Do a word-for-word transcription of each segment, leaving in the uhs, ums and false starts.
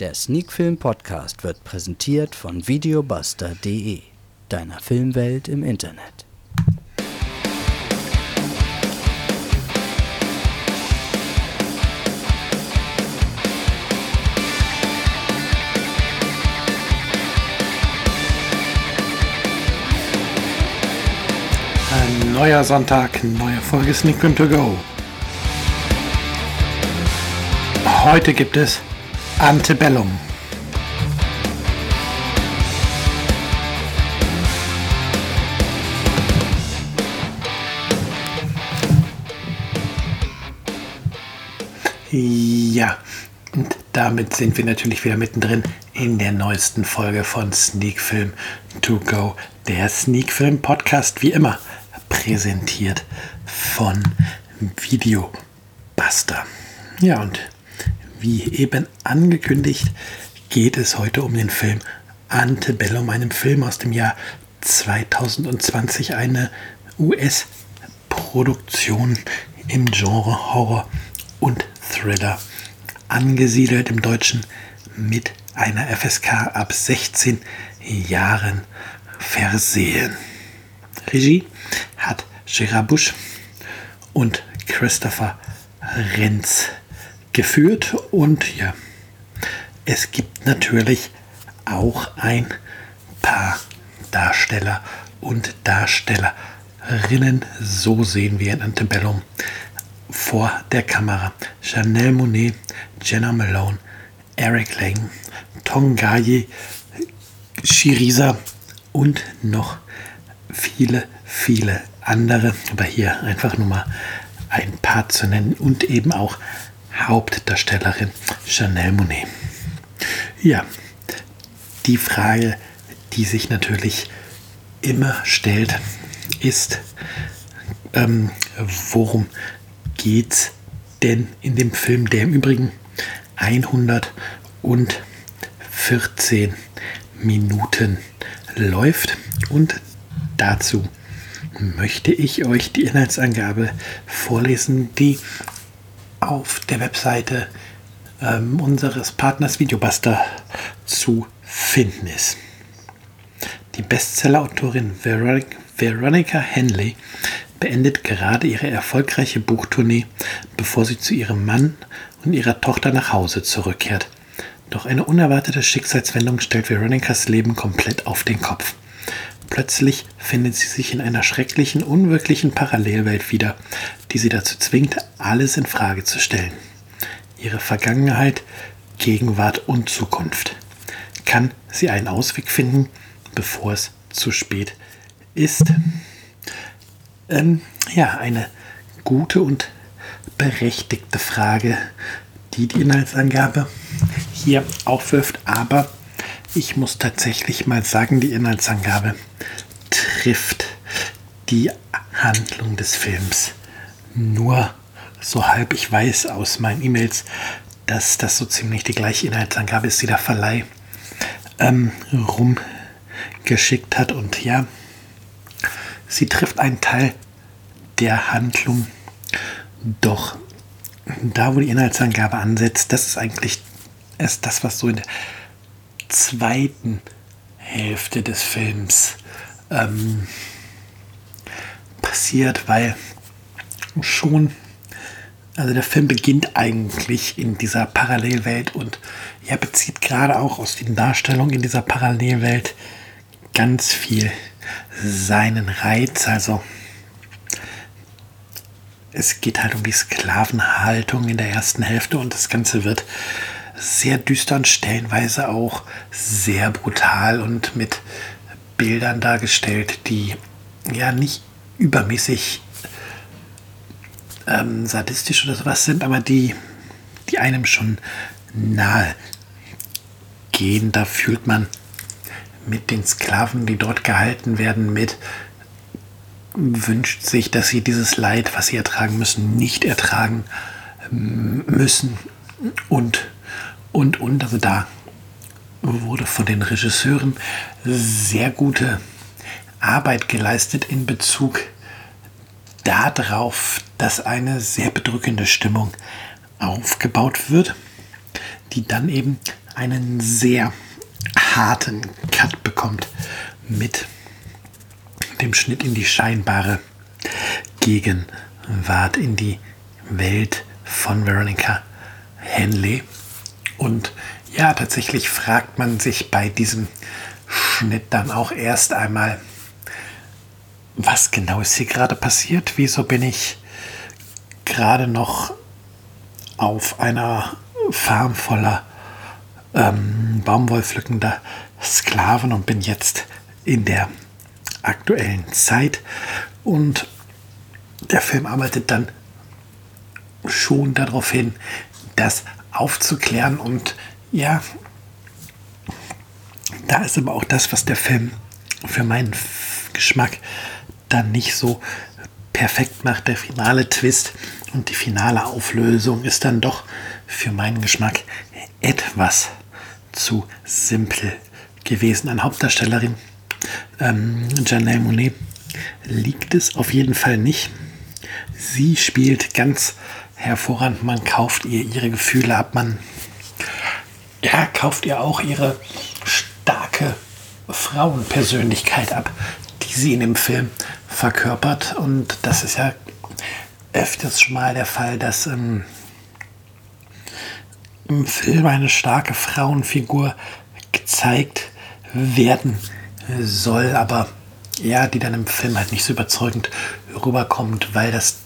Der Sneak Film Podcast wird präsentiert von Videobuster punkt de, deiner Filmwelt im Internet. Ein neuer Sonntag, neue Folge Sneak Film to Go. Heute gibt es Antebellum. Ja, und damit sind wir natürlich wieder mittendrin in der neuesten Folge von Sneak Film to Go, der Sneak Film Podcast, wie immer präsentiert von Videobuster. Ja, und wie eben angekündigt, geht es heute um den Film Antebellum, einem Film aus dem Jahr zwanzig zwanzig, eine U S-Produktion im Genre Horror und Thriller, angesiedelt im Deutschen mit einer F S K ab sechzehn Jahren versehen. Regie hat Gérard Busch und Christopher Renz geführt, und ja, es gibt natürlich auch ein paar Darsteller und Darstellerinnen. So sehen wir in Antebellum vor der Kamera Janelle Monáe, Jenna Malone, Eric Lang, Tongayi Shiriza und noch viele, viele andere, aber hier einfach nur mal ein paar zu nennen, und eben auch Hauptdarstellerin Janelle Monáe. Ja, die Frage, die sich natürlich immer stellt, ist, ähm, worum geht's denn in dem Film, der im Übrigen hundertvierzehn Minuten läuft, und dazu möchte ich euch die Inhaltsangabe vorlesen, die auf der Webseite ähm, unseres Partners Videobuster zu finden ist. Die Bestsellerautorin Veronica Henley beendet gerade ihre erfolgreiche Buchtournee, bevor sie zu ihrem Mann und ihrer Tochter nach Hause zurückkehrt. Doch eine unerwartete Schicksalswendung stellt Veronicas Leben komplett auf den Kopf. Plötzlich findet sie sich in einer schrecklichen, unwirklichen Parallelwelt wieder, die sie dazu zwingt, alles in Frage zu stellen. Ihre Vergangenheit, Gegenwart und Zukunft. Kann sie einen Ausweg finden, bevor es zu spät ist? Ähm, ja, eine gute und berechtigte Frage, die die Inhaltsangabe hier aufwirft, aber ich muss tatsächlich mal sagen, die Inhaltsangabe trifft die Handlung des Films nur so halb. Ich weiß aus meinen E-Mails, dass das so ziemlich die gleiche Inhaltsangabe ist, die der Verleih ähm, rumgeschickt hat. Und ja, sie trifft einen Teil der Handlung. Doch da, wo die Inhaltsangabe ansetzt, das ist eigentlich erst das, was so in der zweiten Hälfte des Films ähm, passiert, weil schon, also der Film beginnt eigentlich in dieser Parallelwelt, und er bezieht gerade auch aus den Darstellungen in dieser Parallelwelt ganz viel seinen Reiz. Also es geht halt um die Sklavenhaltung in der ersten Hälfte, und das Ganze wird sehr düster und stellenweise auch sehr brutal und mit Bildern dargestellt, die ja nicht übermäßig ähm, sadistisch oder sowas sind, aber die, die einem schon nahe gehen. Da fühlt man mit den Sklaven, die dort gehalten werden, mit, wünscht sich, dass sie dieses Leid, was sie ertragen müssen, nicht ertragen müssen, und Und, und, also da wurde von den Regisseuren sehr gute Arbeit geleistet in Bezug darauf, dass eine sehr bedrückende Stimmung aufgebaut wird, die dann eben einen sehr harten Cut bekommt mit dem Schnitt in die scheinbare Gegenwart, in die Welt von Veronica Henley. Und ja, tatsächlich fragt man sich bei diesem Schnitt dann auch erst einmal, was genau ist hier gerade passiert? Wieso bin ich gerade noch auf einer Farm voller ähm, baumwollpflückender Sklaven und bin jetzt in der aktuellen Zeit? Und der Film arbeitet dann schon darauf hin, das aufzuklären. Und ja, da ist aber auch das, was der Film für meinen Geschmack dann nicht so perfekt macht. Der finale Twist und die finale Auflösung ist dann doch für meinen Geschmack etwas zu simpel gewesen. An Hauptdarstellerin ähm, Janelle Monáe liegt es auf jeden Fall nicht. Sie spielt ganz hervorragend. Man kauft ihr ihre Gefühle ab. Man ja, kauft ihr auch ihre starke Frauenpersönlichkeit ab, die sie in dem Film verkörpert. Und das ist ja öfters schon mal der Fall, dass ähm, im Film eine starke Frauenfigur gezeigt werden soll, aber ja, die dann im Film halt nicht so überzeugend rüberkommt, weil das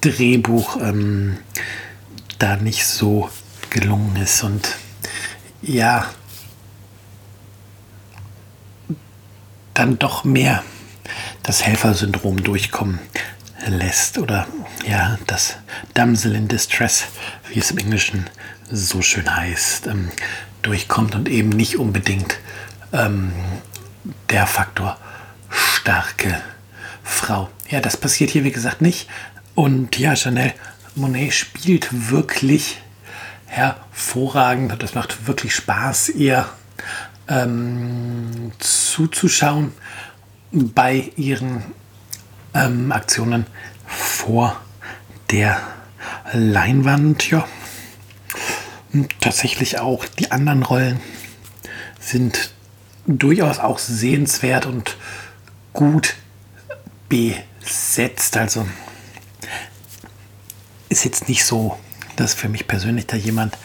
Drehbuch ähm, da nicht so gelungen ist. Und ja, dann doch mehr das Helfersyndrom durchkommen lässt, oder ja, das Damsel in Distress, wie es im Englischen so schön heißt, ähm, durchkommt und eben nicht unbedingt ähm, der Faktor starke Frau. Ja, das passiert hier wie gesagt nicht. Und ja, Janelle Monáe spielt wirklich hervorragend. Das macht wirklich Spaß, ihr ähm, zuzuschauen bei ihren ähm, Aktionen vor der Leinwand. Ja. Und tatsächlich auch die anderen Rollen sind durchaus auch sehenswert und gut besetzt. Also ist jetzt nicht so, dass für mich persönlich da jemand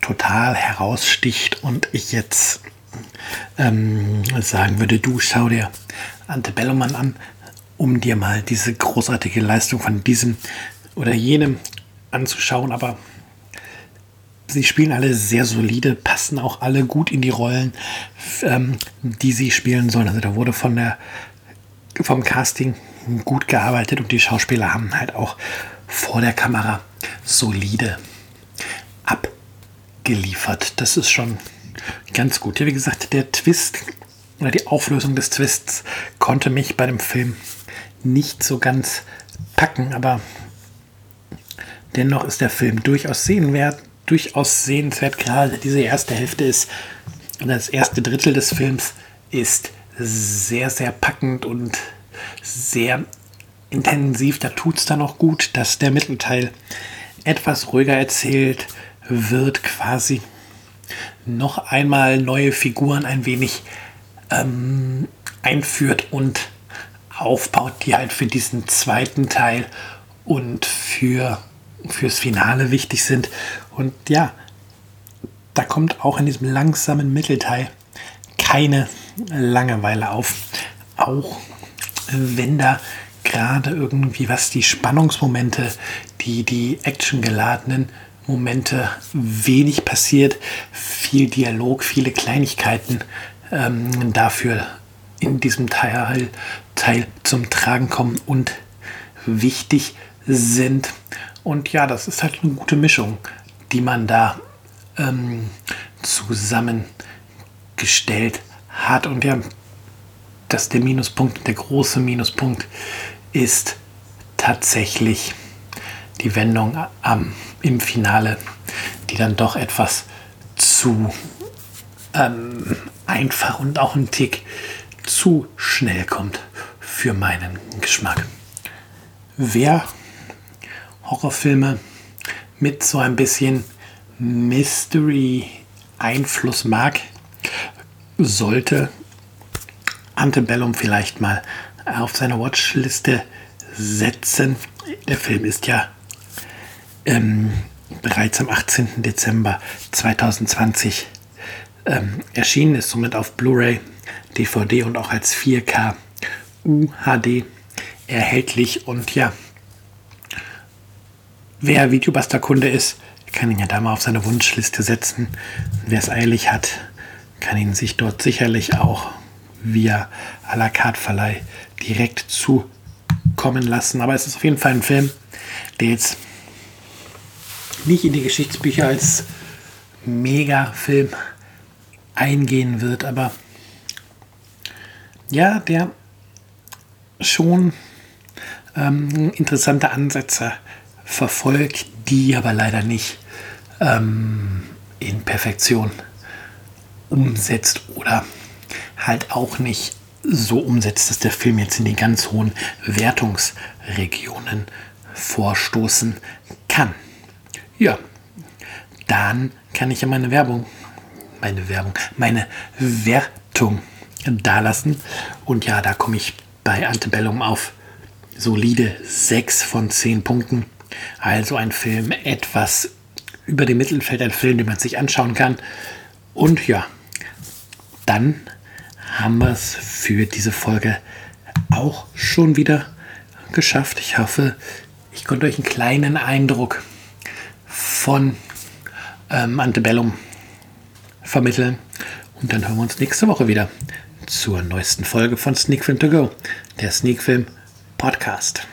total heraussticht und ich jetzt ähm, sagen würde, du schau dir Antebellum an, um dir mal diese großartige Leistung von diesem oder jenem anzuschauen. Aber sie spielen alle sehr solide, passen auch alle gut in die Rollen, ähm, die sie spielen sollen. Also da wurde von der, vom Casting gut gearbeitet und die Schauspieler haben halt auch vor der Kamera solide abgeliefert. Das ist schon ganz gut. Ja, wie gesagt, der Twist oder die Auflösung des Twists konnte mich bei dem Film nicht so ganz packen, aber dennoch ist der Film durchaus sehenswert, durchaus sehenswert. Gerade diese erste Hälfte ist, das erste Drittel des Films ist sehr, sehr packend und sehr intensiv. Da tut es dann auch gut, dass der Mittelteil etwas ruhiger erzählt wird, quasi noch einmal neue Figuren ein wenig ähm, einführt und aufbaut, die halt für diesen zweiten Teil und für fürs Finale wichtig sind. Und ja, da kommt auch in diesem langsamen Mittelteil keine Langeweile auf, auch wenn da gerade irgendwie was die Spannungsmomente, die die actiongeladenen Momente, wenig passiert, viel Dialog, viele Kleinigkeiten ähm, dafür in diesem Teil, Teil zum Tragen kommen und wichtig sind. Und ja, das ist halt eine gute Mischung, die man da ähm, zusammengestellt hat. Und ja, das ist der Minuspunkt, der große Minuspunkt ist tatsächlich die Wendung am, im Finale, die dann doch etwas zu ähm, einfach und auch ein Tick zu schnell kommt für meinen Geschmack. Wer Horrorfilme mit so ein bisschen Mystery Einfluss mag, sollte Antebellum vielleicht mal auf seine Watchliste setzen. Der Film ist ja ähm, bereits am achtzehnten Dezember zweitausendzwanzig ähm, erschienen, ist somit auf Blu-ray, D V D und auch als vier K U H D erhältlich. Und ja, wer Videobuster-Kunde ist, kann ihn ja da mal auf seine Wunschliste setzen. Wer es eilig hat, kann ihn sich dort sicherlich auch via à la carte Verleih direkt zukommen lassen. Aber es ist auf jeden Fall ein Film, der jetzt nicht in die Geschichtsbücher als Mega-Film eingehen wird, aber ja, der schon ähm, interessante Ansätze verfolgt, die aber leider nicht ähm, in Perfektion umsetzt oder halt auch nicht so umsetzt, dass der Film jetzt in die ganz hohen Wertungsregionen vorstoßen kann. Ja, dann kann ich ja meine Werbung, meine Werbung, meine Wertung da lassen. Und ja, da komme ich bei Antebellum auf solide sechs von zehn Punkten. Also ein Film etwas über dem Mittelfeld, ein Film, den man sich anschauen kann. Und ja, dann haben wir es für diese Folge auch schon wieder geschafft. Ich hoffe, ich konnte euch einen kleinen Eindruck von ähm, Antebellum vermitteln. Und dann hören wir uns nächste Woche wieder zur neuesten Folge von Sneak Film to Go, der Sneak Film Podcast.